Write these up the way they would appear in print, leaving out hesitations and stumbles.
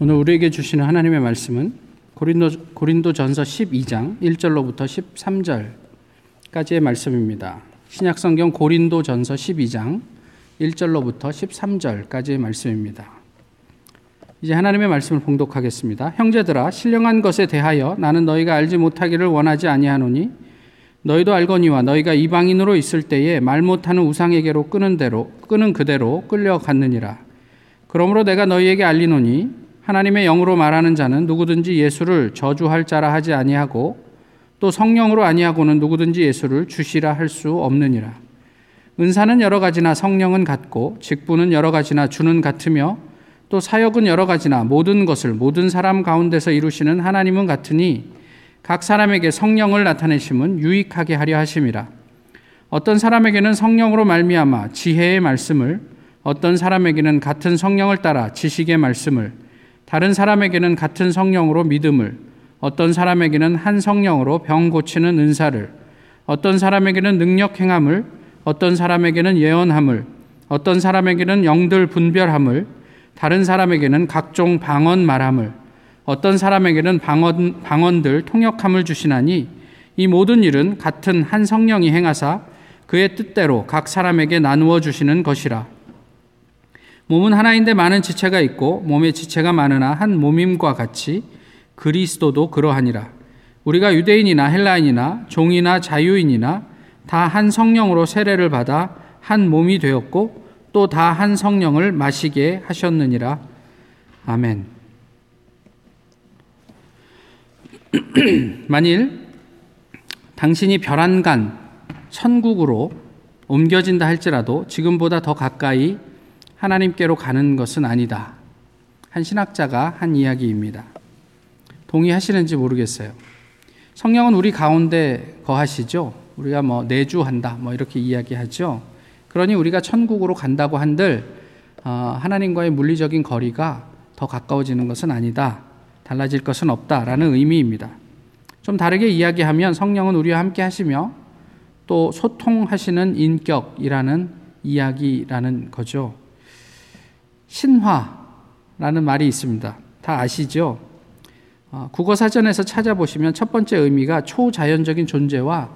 오늘 우리에게 주시는 하나님의 말씀은 고린도전서 12장 1절로부터 13절까지의 말씀입니다. 신약성경 고린도전서 12장 1절로부터 13절까지의 말씀입니다. 이제 하나님의 말씀을 봉독하겠습니다. 형제들아, 신령한 것에 대하여 나는 너희가 알지 못하기를 원하지 아니하노니 너희도 알거니와 너희가 이방인으로 있을 때에 말 못하는 우상에게로 끄는 그대로 끌려갔느니라. 그러므로 내가 너희에게 알리노니 하나님의 영으로 말하는 자는 누구든지 예수를 저주할 자라 하지 아니하고 또 성령으로 아니하고는 누구든지 예수를 주시라 할 수 없느니라. 은사는 여러 가지나 성령은 같고 직분은 여러 가지나 주는 같으며 또 사역은 여러 가지나 모든 것을 모든 사람 가운데서 이루시는 하나님은 같으니 각 사람에게 성령을 나타내심은 유익하게 하려 하심이라. 어떤 사람에게는 성령으로 말미암아 지혜의 말씀을, 어떤 사람에게는 같은 성령을 따라 지식의 말씀을, 다른 사람에게는 같은 성령으로 믿음을, 어떤 사람에게는 한 성령으로 병 고치는 은사를, 어떤 사람에게는 능력 행함을, 어떤 사람에게는 예언함을, 어떤 사람에게는 영들 분별함을, 다른 사람에게는 각종 방언 말함을, 어떤 사람에게는 방언들 통역함을 주시나니 이 모든 일은 같은 한 성령이 행하사 그의 뜻대로 각 사람에게 나누어 주시는 것이라. 몸은 하나인데 많은 지체가 있고 몸의 지체가 많으나 한 몸임과 같이 그리스도도 그러하니라. 우리가 유대인이나 헬라인이나 종이나 자유인이나 다 한 성령으로 세례를 받아 한 몸이 되었고 또 다 한 성령을 마시게 하셨느니라. 아멘. 만일 당신이 별안간 천국으로 옮겨진다 할지라도 지금보다 더 가까이 하나님께로 가는 것은 아니다. 한 신학자가 한 이야기입니다. 동의하시는지 모르겠어요. 성령은 우리 가운데 거하시죠. 우리가 내주한다 이렇게 이야기하죠. 그러니 우리가 천국으로 간다고 한들 하나님과의 물리적인 거리가 더 가까워지는 것은 아니다. 달라질 것은 없다라는 의미입니다. 좀 다르게 이야기하면 성령은 우리와 함께 하시며 또 소통하시는 인격이라는 이야기라는 거죠. 신화라는 말이 있습니다. 다 아시죠? 국어사전에서 찾아보시면 첫 번째 의미가 초자연적인 존재와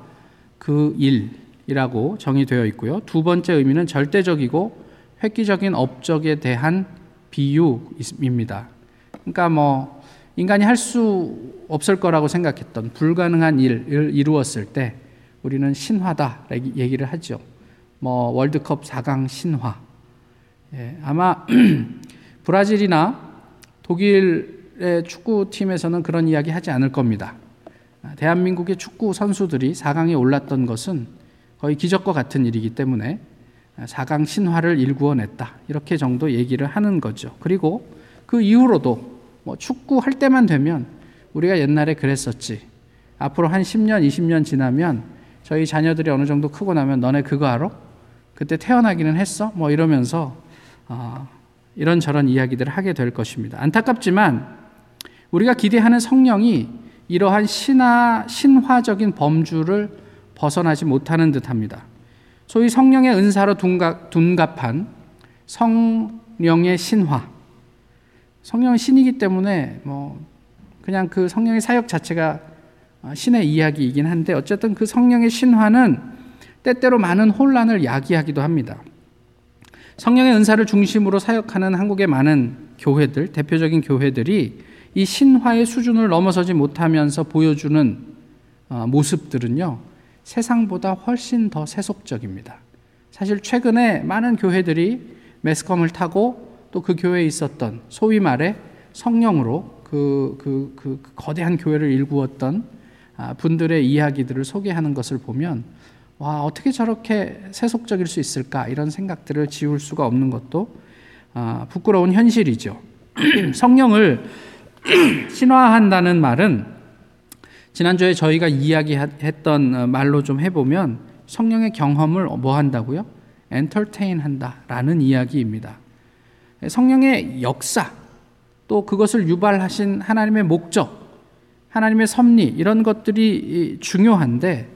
그 일이라고 정의되어 있고요. 두 번째 의미는 절대적이고 획기적인 업적에 대한 비유입니다. 그러니까 인간이 할 수 없을 거라고 생각했던 불가능한 일을 이루었을 때 우리는 신화다 얘기를 하죠. 월드컵 4강 신화. 아마 브라질이나 독일의 축구팀에서는 그런 이야기 하지 않을 겁니다. 대한민국의 축구 선수들이 4강에 올랐던 것은 거의 기적과 같은 일이기 때문에 4강 신화를 일구어냈다, 이렇게 정도 얘기를 하는 거죠. 그리고 그 이후로도 축구할 때만 되면 우리가 옛날에 그랬었지, 앞으로 한 10년, 20년 지나면 저희 자녀들이 어느 정도 크고 나면 너네 그거 알아? 그때 태어나기는 했어? 이러면서 이런저런 이야기들을 하게 될 것입니다. 안타깝지만 우리가 기대하는 성령이 이러한 신화적인 범주를 벗어나지 못하는 듯합니다. 소위 성령의 은사로 둔갑한 성령의 신화. 성령은 신이기 때문에 그냥 그 성령의 사역 자체가 신의 이야기이긴 한데 어쨌든 그 성령의 신화는 때때로 많은 혼란을 야기하기도 합니다. 성령의 은사를 중심으로 사역하는 한국의 많은 교회들, 대표적인 교회들이 이 신화의 수준을 넘어서지 못하면서 보여주는 모습들은요, 세상보다 훨씬 더 세속적입니다. 사실 최근에 많은 교회들이 매스컴을 타고 또 그 교회에 있었던 소위 말해 성령으로 그 거대한 교회를 일구었던 분들의 이야기들을 소개하는 것을 보면 와, 어떻게 저렇게 세속적일 수 있을까, 이런 생각들을 지울 수가 없는 것도 부끄러운 현실이죠. 성령을 신화한다는 말은 지난주에 저희가 이야기했던 말로 좀 해보면 성령의 경험을 뭐 한다고요? 엔터테인한다라는 이야기입니다. 성령의 역사, 또 그것을 유발하신 하나님의 목적, 하나님의 섭리, 이런 것들이 중요한데,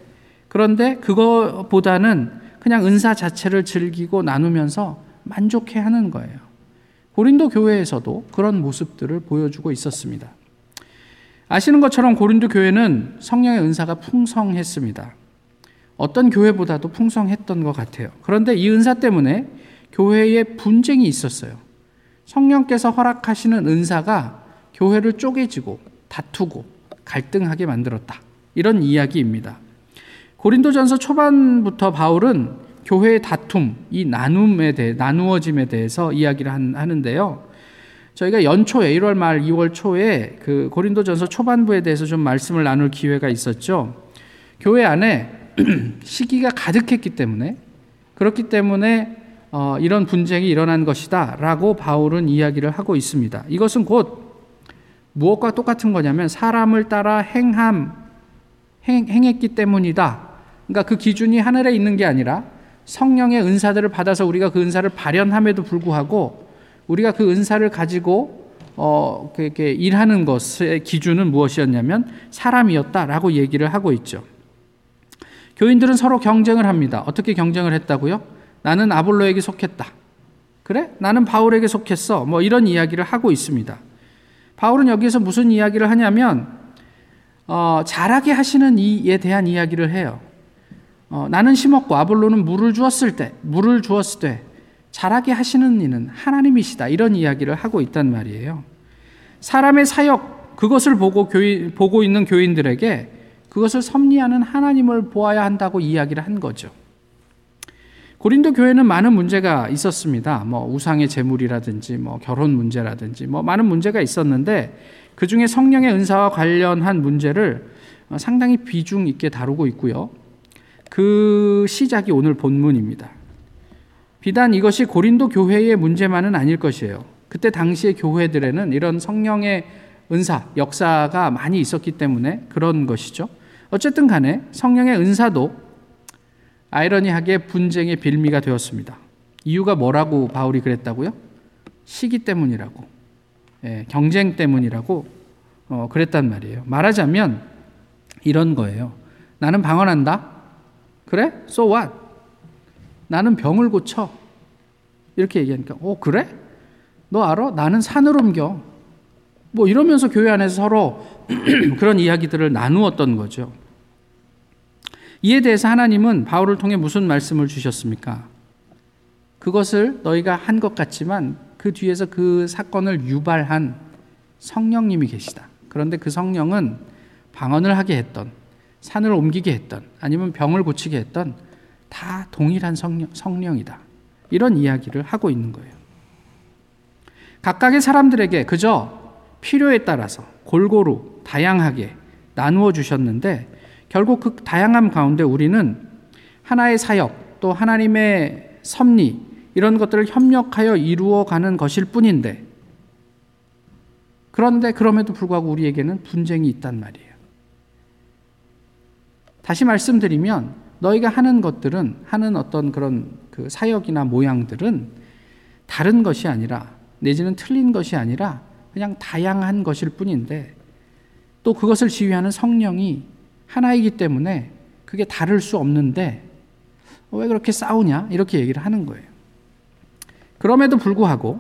그런데 그거보다는 그냥 은사 자체를 즐기고 나누면서 만족해하는 거예요. 고린도 교회에서도 그런 모습들을 보여주고 있었습니다. 아시는 것처럼 고린도 교회는 성령의 은사가 풍성했습니다. 어떤 교회보다도 풍성했던 것 같아요. 그런데 이 은사 때문에 교회에 분쟁이 있었어요. 성령께서 허락하시는 은사가 교회를 쪼개지고 다투고 갈등하게 만들었다. 이런 이야기입니다. 고린도전서 초반부터 바울은 교회의 다툼, 이 나누어짐에 대해서 이야기를 하는데요. 저희가 연초에 1월 말 2월 초에 그 고린도전서 초반부에 대해서 좀 말씀을 나눌 기회가 있었죠. 교회 안에 시기가 가득했기 때문에 이런 분쟁이 일어난 것이다 라고 바울은 이야기를 하고 있습니다. 이것은 곧 무엇과 똑같은 거냐면 사람을 따라 행했기 때문이다. 그러니까 그 기준이 하늘에 있는 게 아니라 성령의 은사들을 받아서 우리가 그 은사를 발현함에도 불구하고 우리가 그 은사를 가지고 이렇게 일하는 것의 기준은 무엇이었냐면 사람이었다라고 얘기를 하고 있죠. 교인들은 서로 경쟁을 합니다. 어떻게 경쟁을 했다고요? 나는 아볼로에게 속했다. 그래? 나는 바울에게 속했어. 뭐 이런 이야기를 하고 있습니다. 바울은 여기에서 무슨 이야기를 하냐면 잘하게 하시는 이에 대한 이야기를 해요. 나는 심었고 아볼로는 물을 주었을 때 잘하게 하시는 이는 하나님이시다. 이런 이야기를 하고 있단 말이에요. 사람의 사역, 그것을 보고 있는 교인들에게 그것을 섭리하는 하나님을 보아야 한다고 이야기를 한 거죠. 고린도 교회는 많은 문제가 있었습니다. 우상의 제물이라든지, 결혼 문제라든지, 많은 문제가 있었는데 그 중에 성령의 은사와 관련한 문제를 상당히 비중 있게 다루고 있고요. 그 시작이 오늘 본문입니다. 비단 이것이 고린도 교회의 문제만은 아닐 것이에요. 그때 당시의 교회들에는 이런 성령의 은사, 역사가 많이 있었기 때문에 그런 것이죠. 어쨌든 간에 성령의 은사도 아이러니하게 분쟁의 빌미가 되었습니다. 이유가 뭐라고 바울이 그랬다고요? 시기 때문이라고, 경쟁 때문이라고 그랬단 말이에요. 말하자면 이런 거예요. 나는 방언한다. 그래? So what? 나는 병을 고쳐. 이렇게 얘기하니까 그래? 너 알아? 나는 산을 옮겨. 이러면서 교회 안에서 서로 그런 이야기들을 나누었던 거죠. 이에 대해서 하나님은 바울을 통해 무슨 말씀을 주셨습니까? 그것을 너희가 한 것 같지만 그 뒤에서 그 사건을 유발한 성령님이 계시다. 그런데 그 성령은 방언을 하게 했던, 산을 옮기게 했던, 아니면 병을 고치게 했던 다 동일한 성령이다. 이런 이야기를 하고 있는 거예요. 각각의 사람들에게 그저 필요에 따라서 골고루 다양하게 나누어 주셨는데 결국 그 다양함 가운데 우리는 하나의 사역 또 하나님의 섭리 이런 것들을 협력하여 이루어가는 것일 뿐인데 그럼에도 불구하고 우리에게는 분쟁이 있단 말이에요. 다시 말씀드리면 너희가 하는 어떤 그런 그 사역이나 모양들은 다른 것이 아니라 내지는 틀린 것이 아니라 그냥 다양한 것일 뿐인데 또 그것을 지휘하는 성령이 하나이기 때문에 그게 다를 수 없는데 왜 그렇게 싸우냐? 이렇게 얘기를 하는 거예요. 그럼에도 불구하고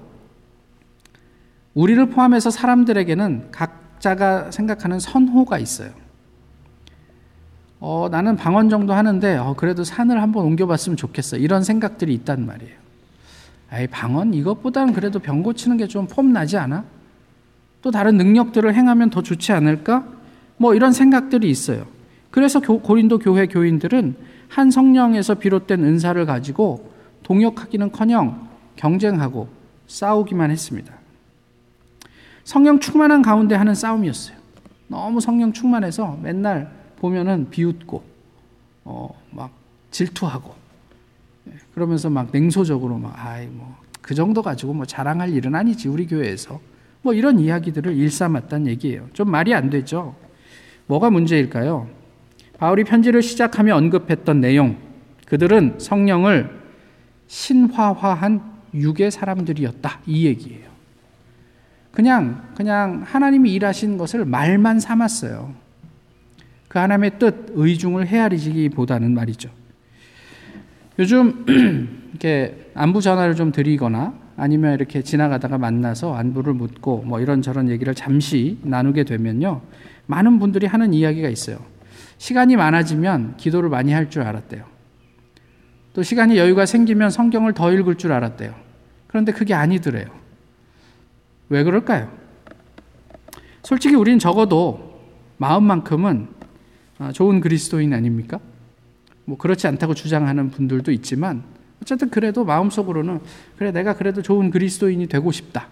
우리를 포함해서 사람들에게는 각자가 생각하는 선호가 있어요. 나는 방언 정도 하는데 그래도 산을 한번 옮겨봤으면 좋겠어. 이런 생각들이 있단 말이에요. 방언? 이것보다는 그래도 병 고치는 게 좀 폼 나지 않아? 또 다른 능력들을 행하면 더 좋지 않을까? 이런 생각들이 있어요. 그래서 고린도 교회 교인들은 한 성령에서 비롯된 은사를 가지고 동역하기는커녕 경쟁하고 싸우기만 했습니다. 성령 충만한 가운데 하는 싸움이었어요. 너무 성령 충만해서 맨날 보면은 비웃고, 막 질투하고, 그러면서 막 냉소적으로 그 정도 가지고 자랑할 일은 아니지, 우리 교회에서. 이런 이야기들을 일삼았단 얘기예요. 좀 말이 안 되죠? 뭐가 문제일까요? 바울이 편지를 시작하며 언급했던 내용. 그들은 성령을 신화화한 육의 사람들이었다. 이 얘기예요. 그냥 하나님이 일하신 것을 말만 삼았어요. 그 하나님의 뜻, 의중을 헤아리기보다는 말이죠. 요즘 이렇게 안부 전화를 좀 드리거나 아니면 이렇게 지나가다가 만나서 안부를 묻고 뭐 이런저런 얘기를 잠시 나누게 되면요, 많은 분들이 하는 이야기가 있어요. 시간이 많아지면 기도를 많이 할 줄 알았대요. 또 시간이 여유가 생기면 성경을 더 읽을 줄 알았대요. 그런데 그게 아니더래요. 왜 그럴까요? 솔직히 우린 적어도 마음만큼은 좋은 그리스도인 아닙니까? 뭐 그렇지 않다고 주장하는 분들도 있지만 어쨌든 그래도 마음속으로는 그래, 내가 그래도 좋은 그리스도인이 되고 싶다,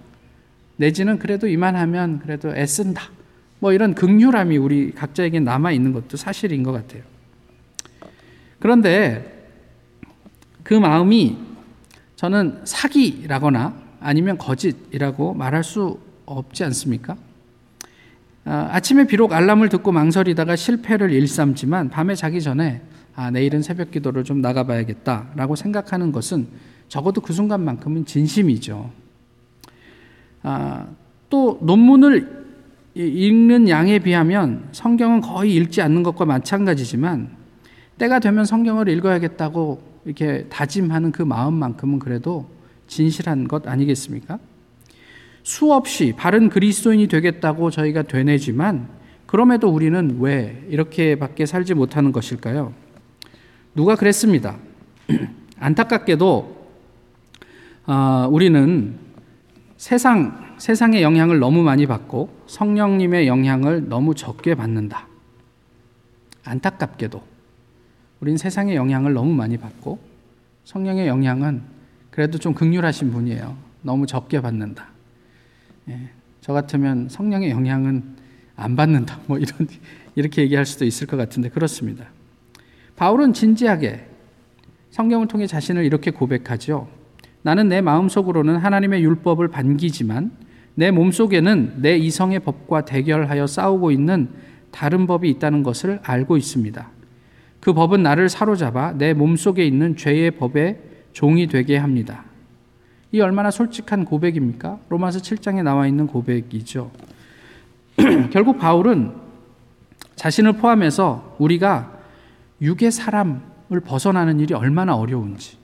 내지는 그래도 이만하면 그래도 애쓴다, 뭐 이런 긍휼함이 우리 각자에게 남아있는 것도 사실인 것 같아요. 그런데 그 마음이 저는 사기라거나 아니면 거짓이라고 말할 수 없지 않습니까? 아침에 비록 알람을 듣고 망설이다가 실패를 일삼지만 밤에 자기 전에 내일은 새벽 기도를 좀 나가봐야겠다라고 생각하는 것은 적어도 그 순간만큼은 진심이죠. 또 논문을 읽는 양에 비하면 성경은 거의 읽지 않는 것과 마찬가지지만 때가 되면 성경을 읽어야겠다고 이렇게 다짐하는 그 마음만큼은 그래도 진실한 것 아니겠습니까? 수없이 바른 그리스도인이 되겠다고 저희가 되뇌지만 그럼에도 우리는 왜 이렇게밖에 살지 못하는 것일까요? 누가 그랬습니다. 안타깝게도 우리는 세상의 영향을 너무 많이 받고 성령님의 영향을 너무 적게 받는다. 안타깝게도 우린 세상의 영향을 너무 많이 받고 성령의 영향은 그래도 좀 긍휼하신 분이에요. 너무 적게 받는다. 예, 저 같으면 성령의 영향은 안 받는다, 뭐 이런 이렇게 얘기할 수도 있을 것 같은데 그렇습니다. 바울은 진지하게 성경을 통해 자신을 이렇게 고백하죠. 나는 내 마음속으로는 하나님의 율법을 반기지만 내 몸속에는 내 이성의 법과 대결하여 싸우고 있는 다른 법이 있다는 것을 알고 있습니다. 그 법은 나를 사로잡아 내 몸속에 있는 죄의 법에 종이 되게 합니다. 이 얼마나 솔직한 고백입니까? 로마서 7장에 나와 있는 고백이죠. 결국 바울은 자신을 포함해서 우리가 육의 사람을 벗어나는 일이 얼마나 어려운지,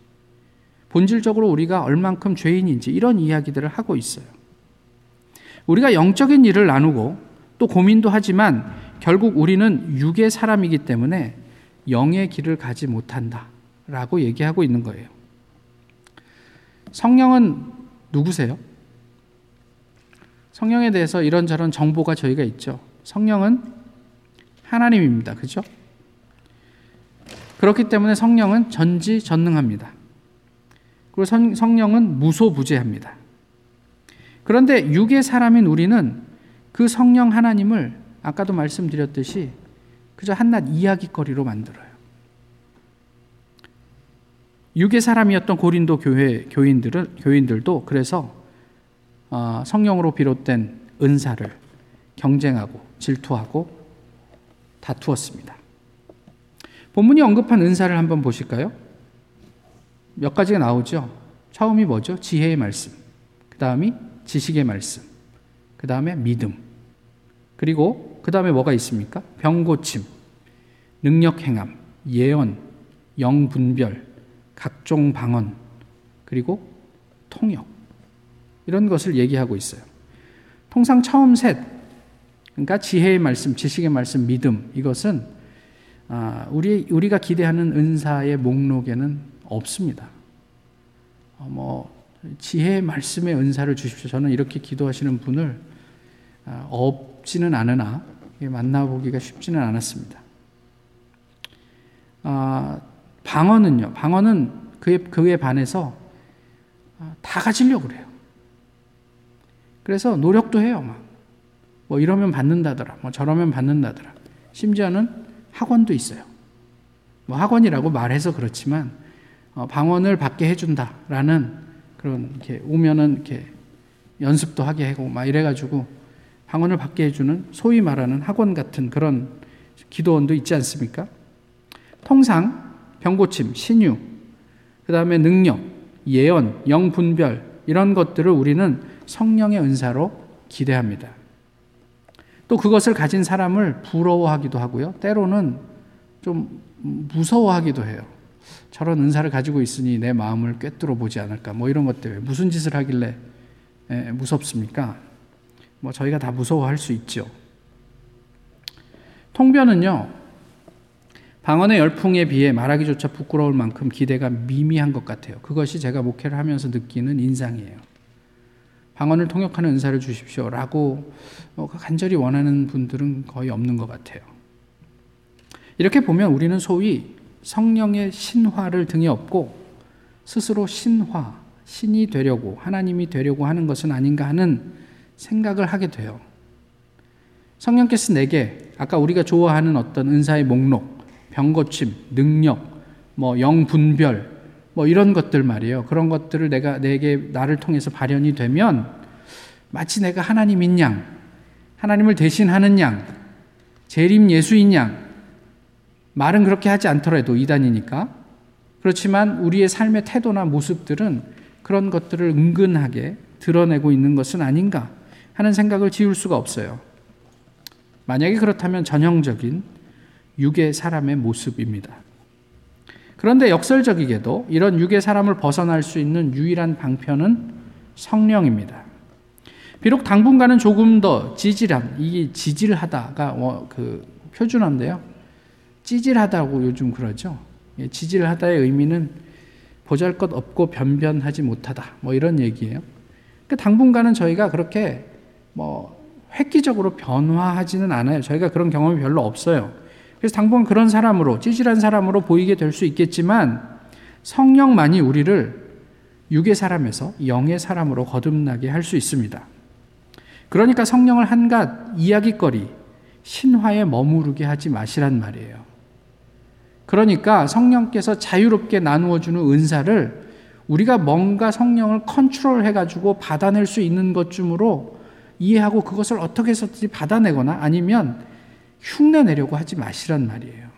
본질적으로 우리가 얼만큼 죄인인지 이런 이야기들을 하고 있어요. 우리가 영적인 일을 나누고 또 고민도 하지만 결국 우리는 육의 사람이기 때문에 영의 길을 가지 못한다 라고 얘기하고 있는 거예요. 성령은 누구세요? 성령에 대해서 이런저런 정보가 저희가 있죠. 성령은 하나님입니다. 그죠? 그렇기 때문에 성령은 전지전능합니다. 그리고 성령은 무소부재합니다. 그런데 육의 사람인 우리는 그 성령 하나님을 아까도 말씀드렸듯이 그저 한낱 이야기거리로 만들어요. 육의 사람이었던 고린도 교회 교인들도 그래서 성령으로 비롯된 은사를 경쟁하고 질투하고 다투었습니다. 본문이 언급한 은사를 한번 보실까요? 몇 가지가 나오죠. 처음이 뭐죠? 지혜의 말씀, 그 다음이 지식의 말씀, 그 다음에 믿음, 그리고 그 다음에 뭐가 있습니까? 병고침, 능력행함, 예언, 영분별, 각종 방언, 그리고 통역, 이런 것을 얘기하고 있어요. 통상 처음 셋, 그러니까 지혜의 말씀, 지식의 말씀, 믿음, 이것은 우리가 기대하는 은사의 목록에는 없습니다. 지혜의 말씀의 은사를 주십시오. 저는 이렇게 기도하시는 분을 없지는 않으나 만나보기가 쉽지는 않았습니다. 방언은요. 방언은 그에 반해서 다 가지려고 그래요. 그래서 노력도 해요. 뭐 이러면 받는다더라, 뭐 저러면 받는다더라. 심지어는 학원도 있어요. 뭐 학원이라고 말해서 그렇지만 방언을 받게 해준다라는 그런 이렇게 오면은 이렇게 연습도 하게 하고 막 이래가지고 방언을 받게 해주는 소위 말하는 학원 같은 그런 기도원도 있지 않습니까? 통상 병고침, 신유, 그 다음에 능력, 예언, 영분별 이런 것들을 우리는 성령의 은사로 기대합니다. 또 그것을 가진 사람을 부러워하기도 하고요. 때로는 좀 무서워하기도 해요. 저런 은사를 가지고 있으니 내 마음을 꿰뚫어 보지 않을까, 뭐 이런 것 때문에 무슨 짓을 하길래 무섭습니까? 뭐 저희가 다 무서워할 수 있죠. 통변은요, 방언의 열풍에 비해 말하기조차 부끄러울 만큼 기대가 미미한 것 같아요. 그것이 제가 목회를 하면서 느끼는 인상이에요. 방언을 통역하는 은사를 주십시오라고 간절히 원하는 분들은 거의 없는 것 같아요. 이렇게 보면 우리는 소위 성령의 신화를 등에 업고 스스로 신화, 신이 되려고, 하나님이 되려고 하는 것은 아닌가 하는 생각을 하게 돼요. 성령께서 내게 아까 우리가 좋아하는 어떤 은사의 목록, 병고침, 능력, 뭐 영분별, 뭐 이런 것들 말이에요. 그런 것들을 내게 나를 통해서 발현이 되면 마치 내가 하나님인 양, 하나님을 대신하는 양, 재림 예수인 양, 말은 그렇게 하지 않더라도 이단이니까. 그렇지만 우리의 삶의 태도나 모습들은 그런 것들을 은근하게 드러내고 있는 것은 아닌가 하는 생각을 지울 수가 없어요. 만약에 그렇다면 전형적인 육의 사람의 모습입니다. 그런데 역설적이게도 이런 육의 사람을 벗어날 수 있는 유일한 방편은 성령입니다. 비록 당분간은 조금 더 찌질함, 이게 지질하다가 표준어인데요. 찌질하다고 요즘 그러죠. 지질하다의 의미는 보잘것없고 변변하지 못하다, 뭐 이런 얘기예요. 그러니까 당분간은 저희가 그렇게 획기적으로 변화하지는 않아요. 저희가 그런 경험이 별로 없어요. 그래서 당분간 그런 사람으로, 찌질한 사람으로 보이게 될 수 있겠지만 성령만이 우리를 육의 사람에서 영의 사람으로 거듭나게 할 수 있습니다. 그러니까 성령을 한갓 이야깃거리, 신화에 머무르게 하지 마시란 말이에요. 그러니까 성령께서 자유롭게 나누어주는 은사를 우리가 뭔가 성령을 컨트롤해가지고 받아낼 수 있는 것쯤으로 이해하고 그것을 어떻게 해서든지 받아내거나 아니면 흉내내려고 하지 마시란 말이에요.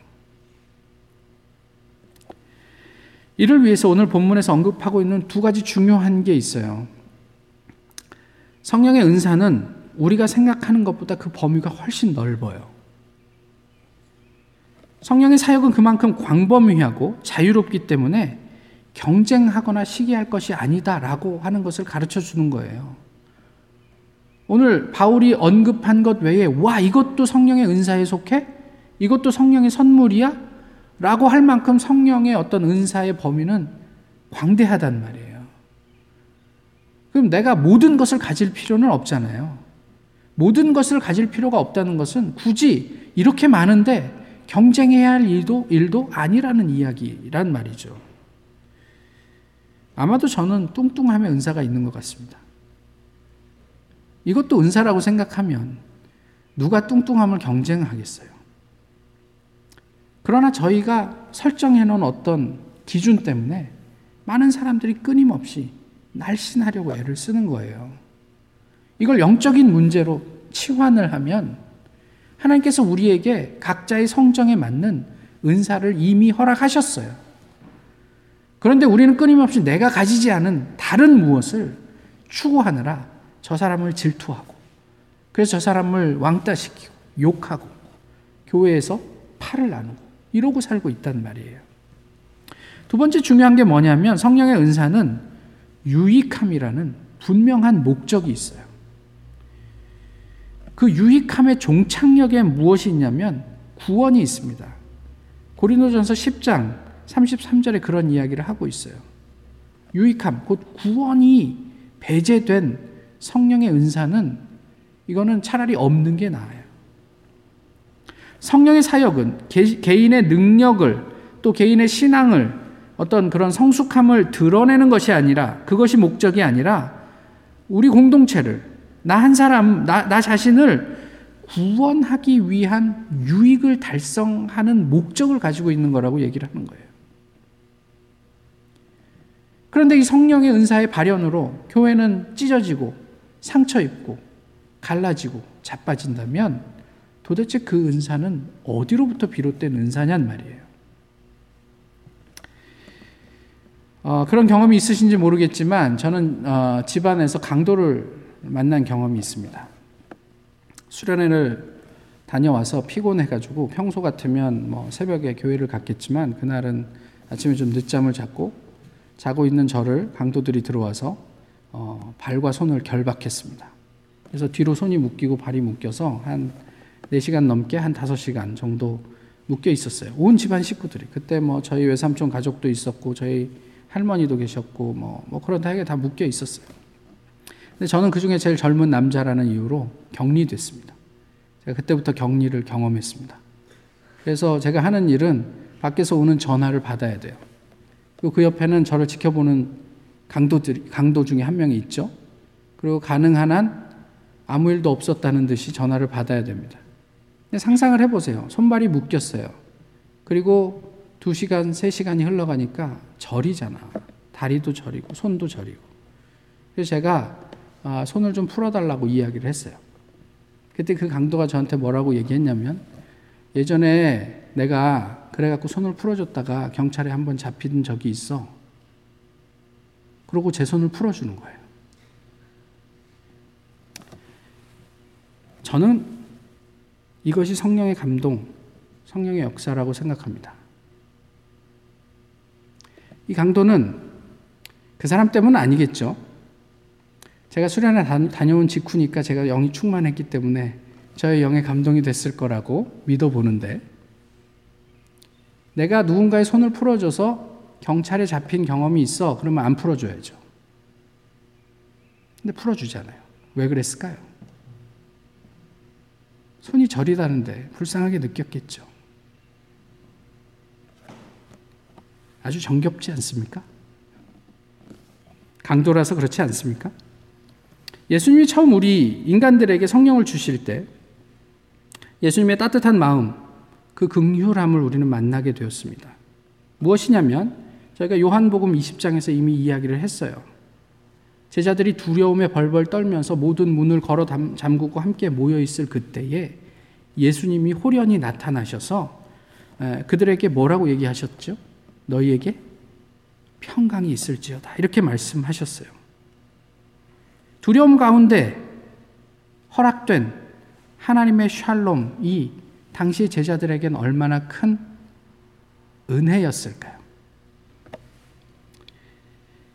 이를 위해서 오늘 본문에서 언급하고 있는 두 가지 중요한 게 있어요. 성령의 은사는 우리가 생각하는 것보다 그 범위가 훨씬 넓어요. 성령의 사역은 그만큼 광범위하고 자유롭기 때문에 경쟁하거나 시기할 것이 아니다라고 하는 것을 가르쳐 주는 거예요. 오늘 바울이 언급한 것 외에 와, 이것도 성령의 은사에 속해? 이것도 성령의 선물이야? 라고 할 만큼 성령의 어떤 은사의 범위는 광대하단 말이에요. 그럼 내가 모든 것을 가질 필요는 없잖아요. 모든 것을 가질 필요가 없다는 것은 굳이 이렇게 많은데 경쟁해야 할 일도 아니라는 이야기란 말이죠. 아마도 저는 뚱뚱함의 은사가 있는 것 같습니다. 이것도 은사라고 생각하면 누가 뚱뚱함을 경쟁하겠어요. 그러나 저희가 설정해놓은 어떤 기준 때문에 많은 사람들이 끊임없이 날씬하려고 애를 쓰는 거예요. 이걸 영적인 문제로 치환을 하면 하나님께서 우리에게 각자의 성정에 맞는 은사를 이미 허락하셨어요. 그런데 우리는 끊임없이 내가 가지지 않은 다른 무엇을 추구하느라 저 사람을 질투하고, 그래서 저 사람을 왕따시키고 욕하고 교회에서 팔을 나누고 이러고 살고 있단 말이에요. 두 번째 중요한 게 뭐냐면 성령의 은사는 유익함이라는 분명한 목적이 있어요. 그 유익함의 종착역에 무엇이 있냐면 구원이 있습니다. 고린도전서 10장 33절에 그런 이야기를 하고 있어요. 유익함, 곧 구원이 배제된 성령의 은사는 이거는 차라리 없는 게 나아요. 성령의 사역은 개인의 능력을 또 개인의 신앙을 어떤 그런 성숙함을 드러내는 것이 아니라, 그것이 목적이 아니라 우리 공동체를, 나 한 사람, 나 자신을 구원하기 위한 유익을 달성하는 목적을 가지고 있는 거라고 얘기를 하는 거예요. 그런데 이 성령의 은사의 발현으로 교회는 찢어지고 상처 입고 갈라지고 자빠진다면 도대체 그 은사는 어디로부터 비롯된 은사냔 말이에요. 그런 경험이 있으신지 모르겠지만 저는 집안에서 강도를 만난 경험이 있습니다. 수련회를 다녀와서 피곤해가지고 평소 같으면 새벽에 교회를 갔겠지만 그날은 아침에 좀 늦잠을 자고 있는 저를 강도들이 들어와서 발과 손을 결박했습니다. 그래서 뒤로 손이 묶이고 발이 묶여서 한 4시간 넘게 한 5시간 정도 묶여 있었어요. 온 집안 식구들이. 그때 뭐 저희 외삼촌 가족도 있었고 저희 할머니도 계셨고 뭐 그런 다하게 다 묶여 있었어요. 근데 저는 그 중에 제일 젊은 남자라는 이유로 격리됐습니다. 제가 그때부터 격리를 경험했습니다. 그래서 제가 하는 일은 밖에서 오는 전화를 받아야 돼요. 그리고 그 옆에는 저를 지켜보는 강도 중에 한 명이 있죠. 그리고 가능한 한 아무 일도 없었다는 듯이 전화를 받아야 됩니다. 근데 상상을 해보세요. 손발이 묶였어요. 그리고 2시간, 3시간이 흘러가니까 저리잖아. 다리도 저리고 손도 저리고. 그래서 제가 손을 좀 풀어달라고 이야기를 했어요. 그때 그 강도가 저한테 뭐라고 얘기했냐면, 예전에 내가 그래갖고 손을 풀어줬다가 경찰에 한번 잡힌 적이 있어. 그러고 제 손을 풀어주는 거예요. 저는 이것이 성령의 감동, 성령의 역사라고 생각합니다. 이 강도는 그 사람 때문은 아니겠죠. 제가 수련회 다녀온 직후니까 제가 영이 충만했기 때문에 저의 영의 감동이 됐을 거라고 믿어보는데, 내가 누군가의 손을 풀어줘서 경찰에 잡힌 경험이 있어. 그러면 안 풀어줘야죠. 근데 풀어주잖아요. 왜 그랬을까요? 손이 저리다는데 불쌍하게 느꼈겠죠. 아주 정겹지 않습니까? 강도라서 그렇지 않습니까? 예수님이 처음 우리 인간들에게 성령을 주실 때 예수님의 따뜻한 마음, 그 긍휼함을 우리는 만나게 되었습니다. 무엇이냐면 저희가 요한복음 20장에서 이미 이야기를 했어요. 제자들이 두려움에 벌벌 떨면서 모든 문을 걸어 잠그고 함께 모여 있을 그때에 예수님이 홀연히 나타나셔서 그들에게 뭐라고 얘기하셨죠? 너희에게 평강이 있을지어다, 이렇게 말씀하셨어요. 두려움 가운데 허락된 하나님의 샬롬이 당시 제자들에겐 얼마나 큰 은혜였을까요?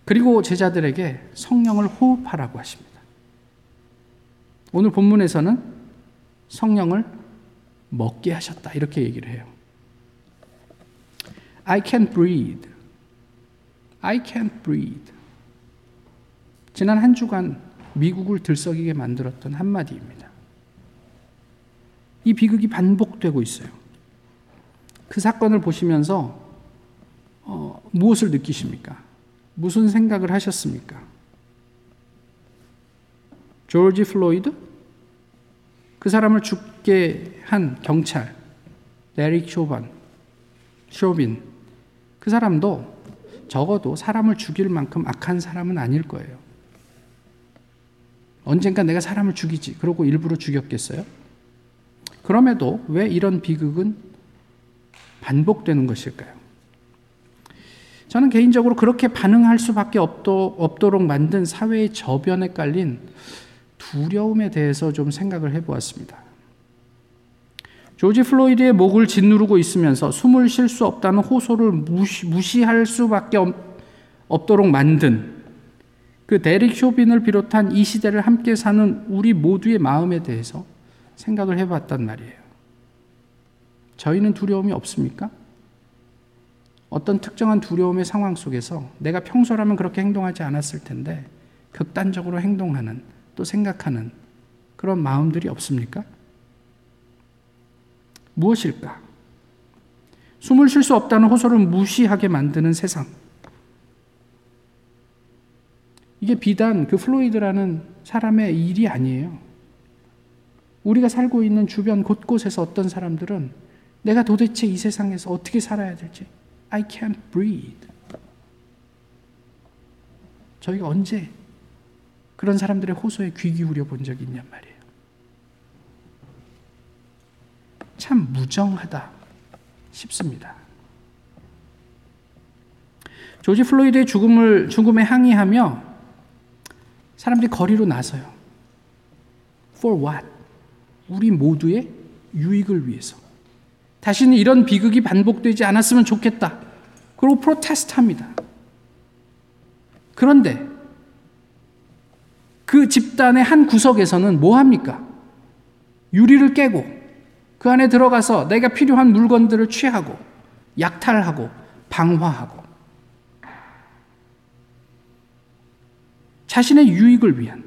그리고 제자들에게 성령을 호흡하라고 하십니다. 오늘 본문에서는 성령을 먹게 하셨다, 이렇게 얘기를 해요. I can't breathe. I can't breathe. 지난 한 주간 미국을 들썩이게 만들었던 한마디입니다. 이 비극이 반복되고 있어요. 그 사건을 보시면서 무엇을 느끼십니까? 무슨 생각을 하셨습니까? 조지 플로이드? 그 사람을 죽게 한 경찰, 데릭 쇼빈. 그 사람도 적어도 사람을 죽일 만큼 악한 사람은 아닐 거예요. 언젠가 내가 사람을 죽이지. 그러고 일부러 죽였겠어요? 그럼에도 왜 이런 비극은 반복되는 것일까요? 저는 개인적으로 그렇게 반응할 수밖에 없도록 만든 사회의 저변에 깔린 두려움에 대해서 좀 생각을 해보았습니다. 조지 플로이드의 목을 짓누르고 있으면서 숨을 쉴 수 없다는 호소를 무시할 수밖에 없도록 만든 그 데릭 쇼빈을 비롯한 이 시대를 함께 사는 우리 모두의 마음에 대해서 생각을 해봤단 말이에요. 저희는 두려움이 없습니까? 어떤 특정한 두려움의 상황 속에서 내가 평소라면 그렇게 행동하지 않았을 텐데 극단적으로 행동하는, 또 생각하는 그런 마음들이 없습니까? 무엇일까? 숨을 쉴 수 없다는 호소를 무시하게 만드는 세상. 이게 비단 그 플로이드라는 사람의 일이 아니에요. 우리가 살고 있는 주변 곳곳에서 어떤 사람들은 내가 도대체 이 세상에서 어떻게 살아야 될지, I can't breathe. 저희가 언제 그런 사람들의 호소에 귀 기울여 본 적이 있냔 말이에요. 참 무정하다 싶습니다. 조지 플로이드의 죽음에 항의하며 사람들이 거리로 나서요. For what? 우리 모두의 유익을 위해서. 다시는 이런 비극이 반복되지 않았으면 좋겠다. 그리고 프로테스트합니다. 그런데 그 집단의 한 구석에서는 뭐 합니까? 유리를 깨고 그 안에 들어가서 내가 필요한 물건들을 취하고 약탈하고 방화하고 자신의 유익을 위한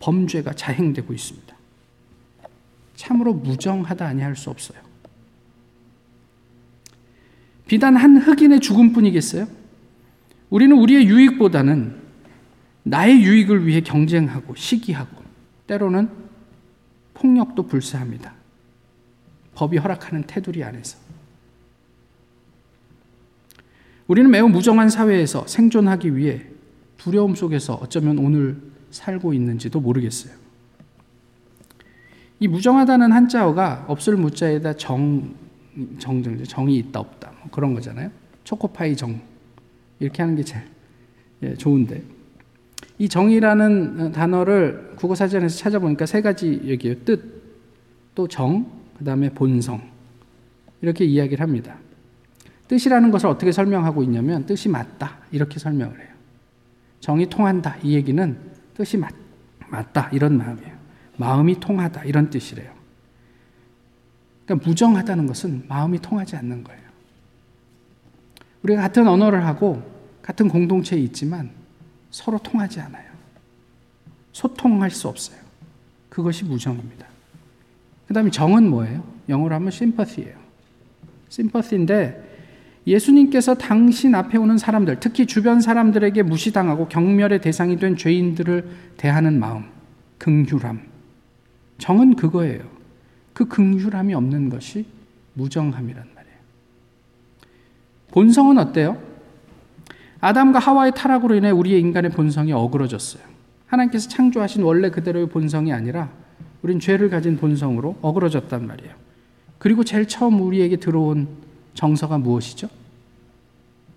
범죄가 자행되고 있습니다. 참으로 무정하다 아니할 수 없어요. 비단 한 흑인의 죽음뿐이겠어요? 우리는 우리의 유익보다는 나의 유익을 위해 경쟁하고 시기하고 때로는 폭력도 불사합니다. 법이 허락하는 테두리 안에서. 우리는 매우 무정한 사회에서 생존하기 위해 두려움 속에서 어쩌면 오늘 살고 있는지도 모르겠어요. 이 무정하다는 한자어가 없을 무자에다 정이 있다 없다 뭐 그런 거잖아요. 초코파이 정 이렇게 하는 게 제일 좋은데 이 정이라는 단어를 국어사전에서 찾아보니까 세 가지 얘기예요. 뜻, 또 정, 그 다음에 본성 이렇게 이야기를 합니다. 뜻이라는 것을 어떻게 설명하고 있냐면 뜻이 맞다 이렇게 설명을 해요. 정이 통한다 이 얘기는 뜻이 맞다 이런 마음이에요. 마음이 통하다 이런 뜻이래요. 그러니까 무정하다는 것은 마음이 통하지 않는 거예요. 우리가 같은 언어를 하고 같은 공동체에 있지만 서로 통하지 않아요. 소통할 수 없어요. 그것이 무정입니다. 그 다음에 정은 뭐예요? 영어로 하면 sympathy예요. sympathy인데 예수님께서 당신 앞에 오는 사람들, 특히 주변 사람들에게 무시당하고 경멸의 대상이 된 죄인들을 대하는 마음, 긍휼함. 정은 그거예요. 그 긍휼함이 없는 것이 무정함이란 말이에요. 본성은 어때요? 아담과 하와의 타락으로 인해 우리의 인간의 본성이 어그러졌어요. 하나님께서 창조하신 원래 그대로의 본성이 아니라 우린 죄를 가진 본성으로 어그러졌단 말이에요. 그리고 제일 처음 우리에게 들어온 정서가 무엇이죠?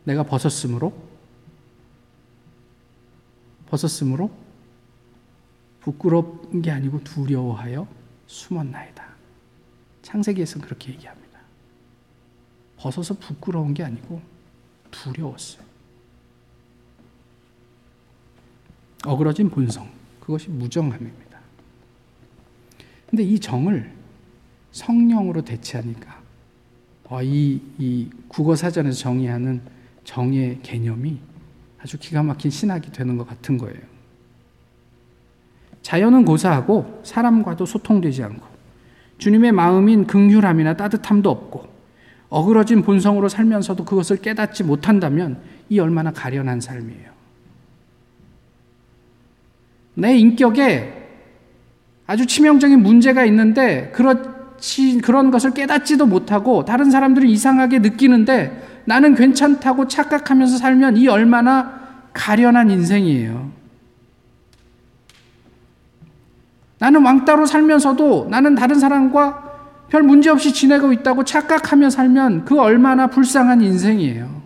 내가 벗었으므로 부끄러운 게 아니고 두려워하여 숨었나이다. 창세기에서는 그렇게 얘기합니다. 벗어서 부끄러운 게 아니고 두려웠어요. 어그러진 본성, 그것이 무정함입니다. 근데 이 정을 성령으로 대체하니까 이 국어사전에서 정의하는 정의 개념이 아주 기가 막힌 신학이 되는 것 같은 거예요. 자연은 고사하고 사람과도 소통되지 않고 주님의 마음인 긍휼함이나 따뜻함도 없고 어그러진 본성으로 살면서도 그것을 깨닫지 못한다면 이 얼마나 가련한 삶이에요. 내 인격에 아주 치명적인 문제가 있는데 그런 것을 깨닫지도 못하고 다른 사람들은 이상하게 느끼는데 나는 괜찮다고 착각하면서 살면 이 얼마나 가련한 인생이에요. 나는 왕따로 살면서도 나는 다른 사람과 별 문제 없이 지내고 있다고 착각하며 살면 그 얼마나 불쌍한 인생이에요.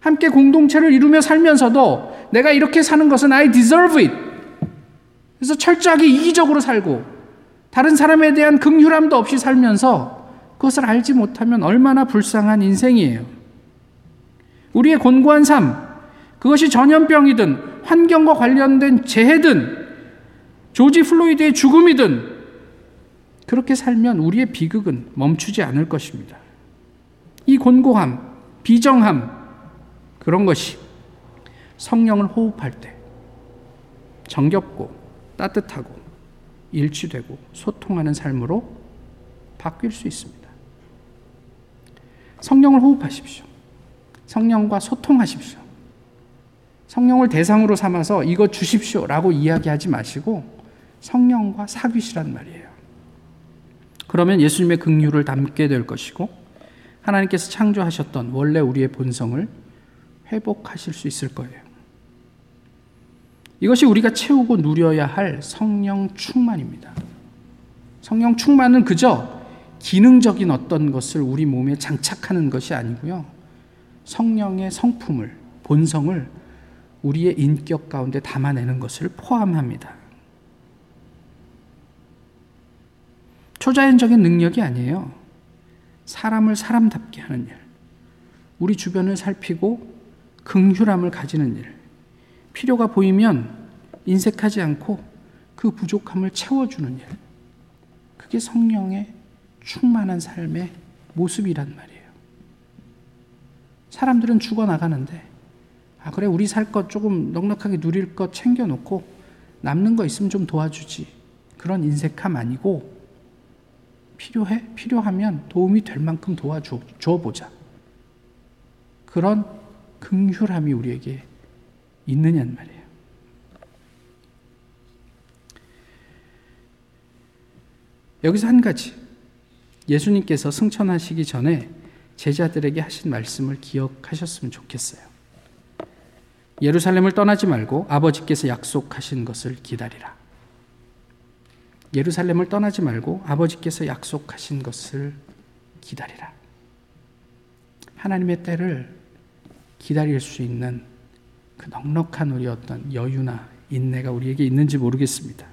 함께 공동체를 이루며 살면서도 내가 이렇게 사는 것은 I deserve it. 그래서 철저하게 이기적으로 살고 다른 사람에 대한 긍휼함도 없이 살면서 그것을 알지 못하면 얼마나 불쌍한 인생이에요. 우리의 곤고한 삶, 그것이 전염병이든 환경과 관련된 재해든 조지 플로이드의 죽음이든 그렇게 살면 우리의 비극은 멈추지 않을 것입니다. 이 곤고함, 비정함 그런 것이 성령을 호흡할 때 정겹고 따뜻하고 일치되고 소통하는 삶으로 바뀔 수 있습니다. 성령을 호흡하십시오. 성령과 소통하십시오. 성령을 대상으로 삼아서 이거 주십시오라고 이야기하지 마시고 성령과 사귀시란 말이에요. 그러면 예수님의 긍휼을 담게 될 것이고 하나님께서 창조하셨던 원래 우리의 본성을 회복하실 수 있을 거예요. 이것이 우리가 채우고 누려야 할 성령 충만입니다. 성령 충만은 그저 기능적인 어떤 것을 우리 몸에 장착하는 것이 아니고요. 성령의 성품을, 본성을 우리의 인격 가운데 담아내는 것을 포함합니다. 초자연적인 능력이 아니에요. 사람을 사람답게 하는 일, 우리 주변을 살피고 긍휼함을 가지는 일, 필요가 보이면 인색하지 않고 그 부족함을 채워주는 일, 그게 성령의 충만한 삶의 모습이란 말이에요. 사람들은 죽어나가는데 그래 우리 살 것 조금 넉넉하게 누릴 것 챙겨놓고 남는 거 있으면 좀 도와주지, 그런 인색함 아니고 필요해? 필요하면 도움이 될 만큼 도와줘보자, 그런 긍휼함이 우리에게 있느냐는 말이에요. 여기서 한 가지, 예수님께서 승천하시기 전에 제자들에게 하신 말씀을 기억하셨으면 좋겠어요. 예루살렘을 떠나지 말고 아버지께서 약속하신 것을 기다리라. 예루살렘을 떠나지 말고 아버지께서 약속하신 것을 기다리라. 하나님의 때를 기다릴 수 있는 그 넉넉한 우리 어떤 여유나 인내가 우리에게 있는지 모르겠습니다.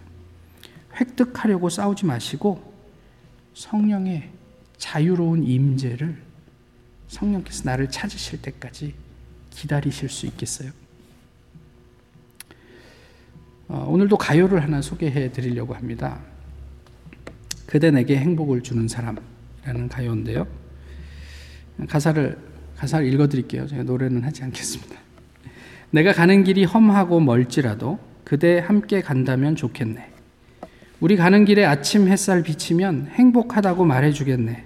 획득하려고 싸우지 마시고 성령의 자유로운 임재를 성령께서 나를 찾으실 때까지 기다리실 수 있겠어요? 오늘도 가요를 하나 소개해 드리려고 합니다. 그대 내게 행복을 주는 사람이라는 가요인데요. 가사를 읽어 드릴게요. 제가 노래는 하지 않겠습니다. 내가 가는 길이 험하고 멀지라도 그대 함께 간다면 좋겠네. 우리 가는 길에 아침 햇살 비치면 행복하다고 말해주겠네.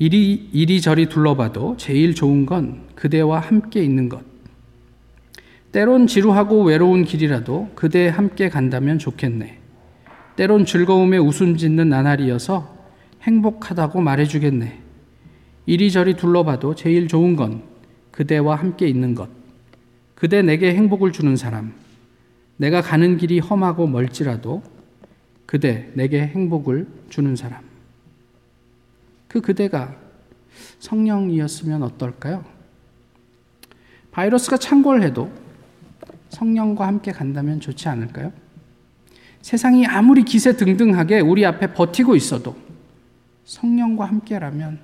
이리저리 둘러봐도 제일 좋은 건 그대와 함께 있는 것. 때론 지루하고 외로운 길이라도 그대 함께 간다면 좋겠네. 때론 즐거움에 웃음 짓는 나날이어서 행복하다고 말해주겠네. 이리저리 둘러봐도 제일 좋은 건 그대와 함께 있는 것. 그대 내게 행복을 주는 사람. 내가 가는 길이 험하고 멀지라도 그대 내게 행복을 주는 사람. 그 그대가 성령이었으면 어떨까요? 바이러스가 창궐해도 성령과 함께 간다면 좋지 않을까요? 세상이 아무리 기세등등하게 우리 앞에 버티고 있어도 성령과 함께라면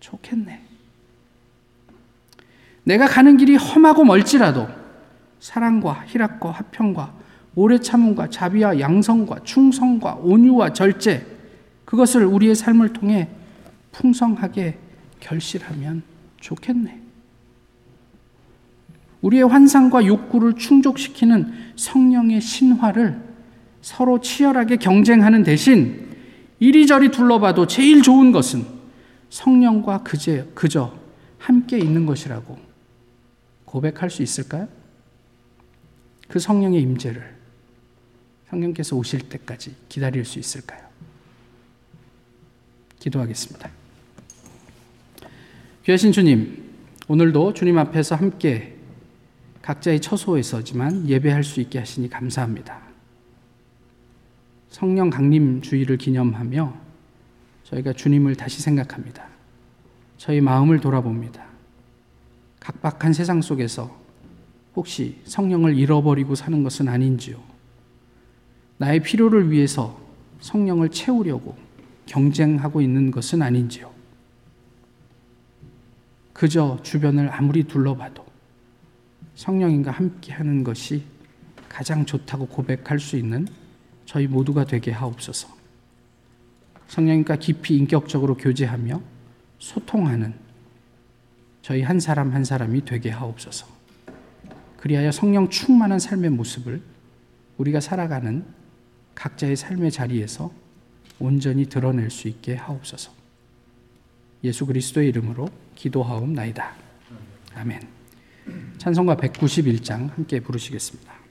좋겠네. 내가 가는 길이 험하고 멀지라도 사랑과 희락과 화평과 오래 참음과 자비와 양성과 충성과 온유와 절제, 그것을 우리의 삶을 통해 풍성하게 결실하면 좋겠네. 우리의 환상과 욕구를 충족시키는 성령의 신화를 서로 치열하게 경쟁하는 대신 이리저리 둘러봐도 제일 좋은 것은 성령과 그저 함께 있는 것이라고 고백할 수 있을까요? 그 성령의 임재를 성령께서 오실 때까지 기다릴 수 있을까요? 기도하겠습니다. 귀하신 주님, 오늘도 주님 앞에서 함께 각자의 처소에서지만 예배할 수 있게 하시니 감사합니다. 성령 강림 주일을 기념하며 저희가 주님을 다시 생각합니다. 저희 마음을 돌아봅니다. 각박한 세상 속에서 혹시 성령을 잃어버리고 사는 것은 아닌지요. 나의 필요를 위해서 성령을 채우려고 경쟁하고 있는 것은 아닌지요. 그저 주변을 아무리 둘러봐도 성령님과 함께하는 것이 가장 좋다고 고백할 수 있는 저희 모두가 되게 하옵소서. 성령님과 깊이 인격적으로 교제하며 소통하는 저희 한 사람 한 사람이 되게 하옵소서. 그리하여 성령 충만한 삶의 모습을 우리가 살아가는 각자의 삶의 자리에서 온전히 드러낼 수 있게 하옵소서. 예수 그리스도의 이름으로 기도하옵나이다. 아멘. 찬송가 191장 함께 부르시겠습니다.